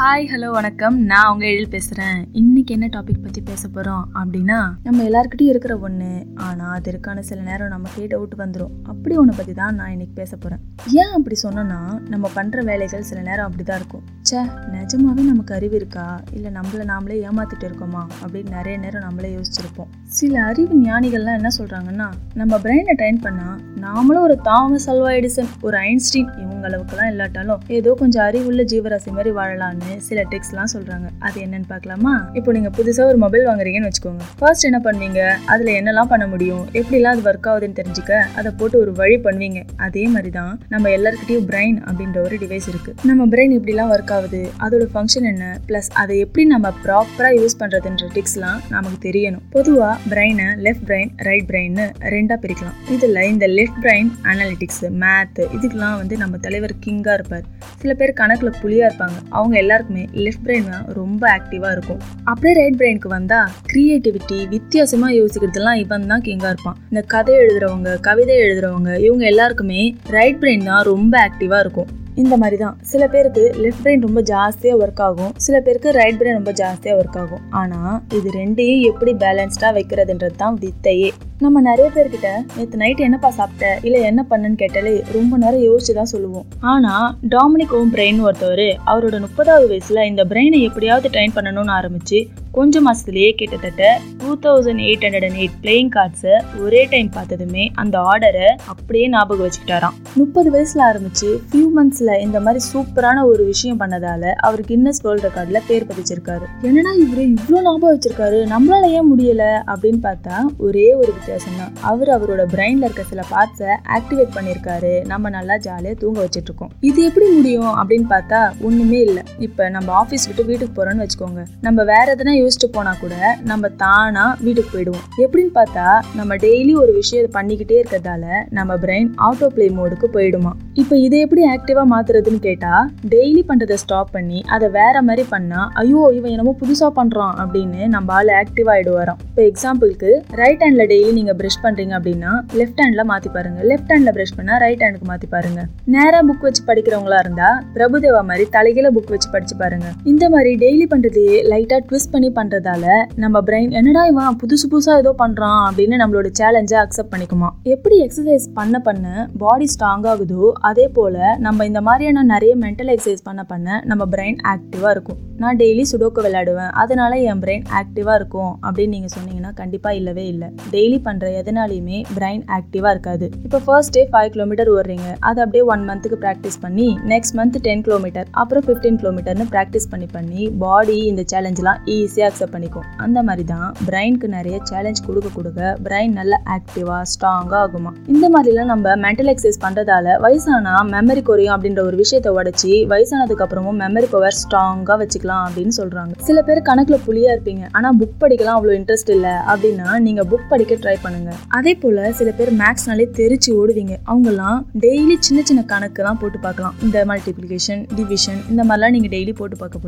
Hi, hello, வணக்கம். நான் அவங்க எழில் பேசுகிறேன். இன்றைக்கி என்ன டாபிக் பற்றி பேச போகிறோம் அப்படின்னா, நம்ம எல்லாருக்கிட்டையும் இருக்கிற ஒன்று, ஆனால் அது இருக்கான சில நேரம் நமக்கே டவுட் வந்துடும். அப்படி ஒன்று பற்றி தான் நான் இன்றைக்கி பேச போகிறேன். ஏன் அப்படி சொன்னோன்னா, நம்ம பண்ணுற வேலைகள் சில நேரம் அப்படி தான் இருக்கும். சே, நிஜமாகவே நமக்கு அறிவு இருக்கா, இல்லை நம்மளை நாமளே ஏமாற்றிட்டு இருக்கோமா அப்படின்னு நிறைய நேரம் நம்மளே யோசிச்சிருப்போம். சில அறிவு ஞானிகள்லாம் என்ன சொல்கிறாங்கன்னா, நம்ம பிரெயினை ட்ரெயின் பண்ணால் நாமளும் ஒரு தாமஸ் அல்வா எடிசன், ஒரு ஐன்ஸ்டீன் இவங்க அளவுக்குலாம் இல்லாட்டாலும் ஏதோ கொஞ்சம் அறிவுள்ள ஜீவராசி மாதிரி வாழலாம்னு சில டிப்ஸ்லாம் சொல்றாங்க. அது என்னன்னு பார்க்கலாமா? இப்போ நீங்க புதுசா ஒரு மொபைல் வாங்குறீங்கன்னு வச்சுக்கோங்க. ஃபர்ஸ்ட் என்ன பண்ணுவீங்க, அதுல என்னெல்லாம் பண்ண முடியும், எப்படிலாம் அது ஒர்க் ஆகுதுன்னு தெரிஞ்சுக்க அதை போட்டு ஒரு வழி பண்ணுவீங்க. அதே மாதிரி தான் நம்ம எல்லாருக்கிட்டையும் பிரெயின் அப்படின்ற ஒரு டிவைஸ் இருக்கு. நம்ம பிரெயின் இப்படிலாம் ஒர்க் ஆகுது, அதோட ஃபங்க்ஷன் என்ன, பிளஸ் அதை எப்படி நம்ம ப்ராப்பரா யூஸ் பண்றதுன்ற டிப்ஸ்லாம் நமக்கு தெரியணும். பொதுவா பிரெயினை லெஃப்ட் பிரெயின், ரைட் பிரெயின்னு ரெண்டா பிரிக்கலாம். இதுல இந்த லெஃப்ட் பிரெயின் அனாலிட்டிக்ஸ், மேத், இதுக்கெல்லாம் வந்து நம்ம தலைவர் கிங்கா இருப்பார். சில பேர் கணக்குல புலியா இருப்பாங்க. அவங்க எல்லாருக்குமே லெஃப்ட் பிரெயின் தான் ரொம்ப ஆக்டிவா இருக்கும். அப்படியே ரைட் பிரெயினுக்கு வந்தா, கிரியேட்டிவிட்டி, வித்தியாசமா யோசிக்கிறதுலாம் இவன் தான் கிங்கா இருப்பான். இந்த கதை எழுதுறவங்க, கவிதை எழுதுறவங்க, இவங்க எல்லாருக்குமே ரைட் பிரெயின் தான் ரொம்ப ஆக்டிவா இருக்கும். இந்த மாதிரி தான் சில பேருக்கு லெஃப்ட் பிரெயின் ரொம்ப ஜாஸ்தியா ஒர்க் ஆகும், சில பேருக்கு ரைட் பிரெயின் ரொம்ப ஜாஸ்தியா ஒர்க் ஆகும். ஆனா இது ரெண்டையும் எப்படி பேலன்ஸ்டா வைக்கிறதுன்றது தான் வித்தையே. நம்ம நிறைய பேர்கிட்ட நேற்று நைட்டு என்னப்பா சாப்பிட்ட, இல்லை என்ன பண்ணுன்னு கேட்டாலே ரொம்ப நேரம் யோசிச்சு தான் சொல்லுவோம். ஆனால் டாமினிக் ஓம் பிரெயின் ஒருத்தவர், அவரோட 30வது வயசுல இந்த பிரெயினை எப்படியாவது ட்ரெயின் பண்ணணும்னு ஆரம்பிச்சு கொஞ்சம் மாசத்துலயே கிட்டத்தட்ட 2808 பிளேயிங் கார்ட்ஸை ஒரே டைம் பார்த்ததுமே அந்த ஆர்டரை அப்படியே ஞாபகம் வச்சுக்கிட்டாராம். 30 வயசுல ஆரம்பிச்சு ஃபியூ மந்த்ஸ்ல இந்த மாதிரி சூப்பரான ஒரு விஷயம் பண்ணதால அவர் கின்னஸ் வேர்ல்ட் ரெக்கார்ட்ல பேர் பதிச்சிருக்காரு. என்னன்னா இவரு இவ்வளோ ஞாபகம் வச்சிருக்காரு, நம்மளால ஏன் முடியல அப்படின்னு பார்த்தா ஒரே ஒரு தான். அவர் அவரோட பிரெயின்ல இருக்க சில பார்ட்ஸை ஆக்டிவேட் பண்ணிருக்காரு. நம்ம நல்லா ஜாலியா தூங்க வச்சிட்டு இருக்கோம். இது எப்படி முடியும் அப்படின்னு பார்த்தா ஒண்ணுமே இல்லை. இப்ப நம்ம ஆபீஸ் விட்டு வீட்டுக்கு போறோம்னு வச்சுக்கோங்க. நம்ம வேற எதனா யோசிச்சுட்டு போனா கூட நம்ம தானா வீட்டுக்கு போயிடுவோம். எப்படின்னு பார்த்தா, நம்ம டெய்லி ஒரு விஷயம் பண்ணிக்கிட்டே இருக்கிறதால நம்ம பிரெயின் ஆட்டோ பிளே மோடுக்கு போயிடுமா. இப்ப இதை எப்படி ஆக்டிவா மாத்துறதுன்னு கேட்டா, டெய்லி பண்றதை ஸ்டாப் பண்ணி அதை வேற மாதிரி பண்ணா, ஐயோ இவன் என்னமோ புதுசா பண்றான் அப்படின்னு நம்ம ஆள் ஆக்டிவா ஆயிடுவாராம். இப்ப எக்ஸாம்பிளுக்கு, ரைட் ஹேண்ட்ல டெய்லி நீங்க பிரஷ் பண்றீங்க அப்படின்னா லெஃப்ட் ஹேண்ட்ல மாத்தி பாருங்க, லெஃப்ட் ஹேண்ட்ல பிரஷ் பண்ணா ரைட் ஹேண்டுக்கு மாத்தி பாருங்க. நேரா புக் வச்சு படிக்கிறவங்களா இருந்தா பிரபுதேவா மாதிரி தலையில புக் வச்சு படிச்சு பாருங்க. இந்த மாதிரி டெய்லி பண்றதையே லைட்டா ட்விஸ்ட் பண்ணி பண்றதால நம்ம பிரெயின் என்னடா இவன் புதுசு புதுசா ஏதோ பண்றான் அப்படின்னு நம்மளோட சேலஞ்சை அக்செப்ட் பண்ணிக்குமா. எப்படி எக்ஸசைஸ் பண்ண பண்ண பாடி ஸ்ட்ராங் ஆகுதோ அதே போல நம்ம இந்த மாதிரியான நிறைய மென்டல் எக்ஸசைஸ் பண்ண பண்ண நம்ம பிரெயின் ஆக்டிவா இருக்கும். நான் டெய்லி சுடோக்கு விளையாடுவேன், அதனால என் பிரெயின் ஆக்டிவா இருக்கும் அப்படின்னு நீங்க சொன்னீங்கன்னா கண்டிப்பா இல்லவே இல்லை. டெய்லி பண்ற எதனாலையுமே பிரெயின் ஆக்டிவா இருக்காது. இப்ப ஃபர்ஸ்ட் டே 5 கிலோமீட்டர் ஓடுறீங்க, அது அப்படியே 1 மந்த்துக்கு பிராக்டிஸ் பண்ணி நெக்ஸ்ட் மந்த் 10 கிலோமீட்டர், அப்புறம் 15 கிலோமீட்டர்னு பிராக்டிஸ் பண்ணி பண்ணி பாடி இந்த சேலஞ்செல்லாம் ஈஸியா அக்செப்ட் பண்ணிக்கும். அந்த மாதிரி தான் பிரெயினுக்கு நிறைய சேலஞ்ச் கொடுக்க கொடுக்க பிரெயின் நல்லா ஆக்டிவா ஸ்ட்ராங்கா ஆகுமா. இந்த மாதிரிலாம் நம்ம மென்டல் எக்ஸசைஸ் பண்றதால வயசானா மெமரி குறையும் அப்படின்ற ஒரு விஷயத்தை உடைச்சி வயசானதுக்கு அப்புறமும் மெமரி பவர் ஸ்ட்ராங்கா வச்சுக்கலாம் அப்படின்னு சொல்றாங்க. சில பேர் கணக்குல புலியா இருப்பீங்க, ஆனா புக் படிக்கலாம் அவ்வளவு இன்ட்ரெஸ்ட் இல்ல அப்படின்னா நீங்க புக் படிக்க ட்ரை பண்ணுங்க. அதே போல சில பேர் மேக்ஸ்னாலே தெரிச்சு ஓடுவீங்க, அவங்கலாம் டெய்லி சின்ன சின்ன கணக்கு எல்லாம் போட்டு பார்க்கலாம். இந்த மல்டிபிளிகேஷன், டிவிஷன், இந்த மாதிரிலாம் நீங்க டெய்லி போட்டு பார்க்க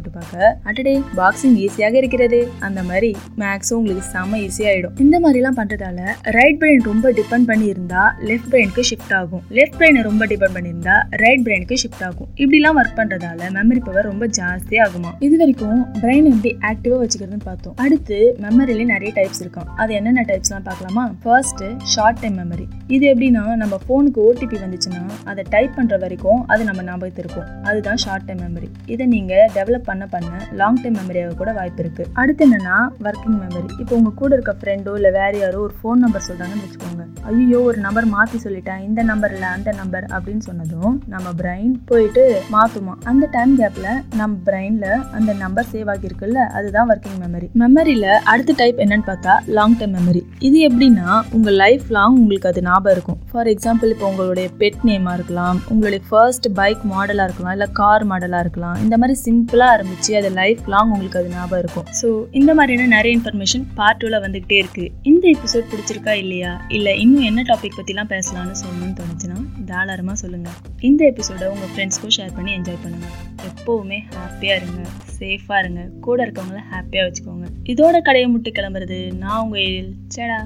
அட்டடே பாக்ஸிங் ஈஸியாக இருக்கிறது, அந்த மாதிரி மேக்ஸும் உங்களுக்கு செம ஈஸியாயிடும். இந்த மாதிரி எல்லாம் பண்றதால ரைட் பிரெயின் ரொம்ப டிபெண்ட் பண்ணி இருந்தா லெஃப்ட் பிரெயினுக்கு ஷிஃப்ட் ஆகும், லெஃப்ட் பிரெயினை ரொம்ப டிபெண்ட் பண்ணியிருந்தா ரைட் பிரெயினுக்கு ஷிஃப்ட் ஆகும். இப்படிலாம் ஒர்க் பண்றதால மெமரி பவர் ரொம்ப ஜாஸ்தி ஆகுமா. இது வரைக்கும் பிரெயின் எப்படி ஆக்டிவா வச்சுக்கிறதுன்னு பார்த்தோம். அடுத்து மெமரியில நிறைய டைப்ஸ் இருக்கும். அது என்னென்ன டைப்ஸ் எல்லாம் பார்க்கலாமா? First, short time memory. இது எப்படின்னா, நம்ம போனுக்கு OTP வந்துச்சுன்னா அதை டைப் பண்ற வரைக்கும் அது நம்ம ஞாபகத்துல இருக்கும். அதுதான் ஷார்ட் டைம் மெமரி. இதை நீங்க டெவலப் பண்ண பண்ண லாங் டைம் மெமரியாக கூட வாய்ப்பு இருக்கு. அடுத்து என்னன்னா ஒர்க்கிங் மெமரி. இப்போ உங்க கூட இருக்க ஃப்ரெண்டோ இல்ல வேற யாரோ ஒரு போன் நம்பர் சொல்றாங்கன்னு வச்சுக்கோங்க. ஐயோ ஒரு நம்பர் மாத்தி சொல்லிட்டேன், இந்த நம்பர் இல்ல அந்த நம்பர் அப்படின்னு சொன்னதும் நம்ம பிரெயின் போயிட்டு மாத்துமா. அந்த டைம் கேப்ல நம்ம பிரெயின்ல அந்த நம்பர் சேவ் ஆகி இருக்குல்ல, அதுதான் ஒர்க்கிங் மெமரி. மெமரியில அடுத்த டைப் என்னன்னு பார்த்தா லாங் டைம் மெமரி. இது எப்படின்னா உங்க லைஃப் லாங் உங்களுக்கு அது ஞாபகம் இருக்கும். ஃபார் எக்ஸாம்பிள், இப்போ உங்களுடைய பெட் நேமா இருக்கலாம், உங்களுடைய ஃபர்ஸ்ட் பைக் மாடலா இருக்கலாம், இல்ல கார் மாடலா இருக்கலாம். இந்த மாதிரி சிம்பிளா ஆரம்பிச்சு அது லைஃப் லாங் உங்களுக்கு அது ஞாபகம் இருக்கும். ஸோ இந்த மாதிரியான நிறைய இன்ஃபர்மேஷன் பார்ட் 2ல வந்துகிட்டே இருக்கு. இந்த எபிசோட் பிடிச்சிருக்கா இல்லையா, இல்ல இன்னும் என்ன டாபிக் பத்திலாம் பேசலாம்னு சொல்லணும்னு தோணுச்சுன்னா தாராளமா சொல்லுங்க. இந்த எபிசோட உங்க ஃப்ரெண்ட்ஸ்க்கும் ஷேர் பண்ணி என்ஜாய் பண்ணுங்க. எப்பவுமே ஹாப்பியா இருங்க, சேஃபா இருங்க, கூட இருக்கவங்கள ஹாப்பியா வச்சுக்கோங்க. இதோட கடையை முட்டு கிளம்புறது நான் உங்க சேடா.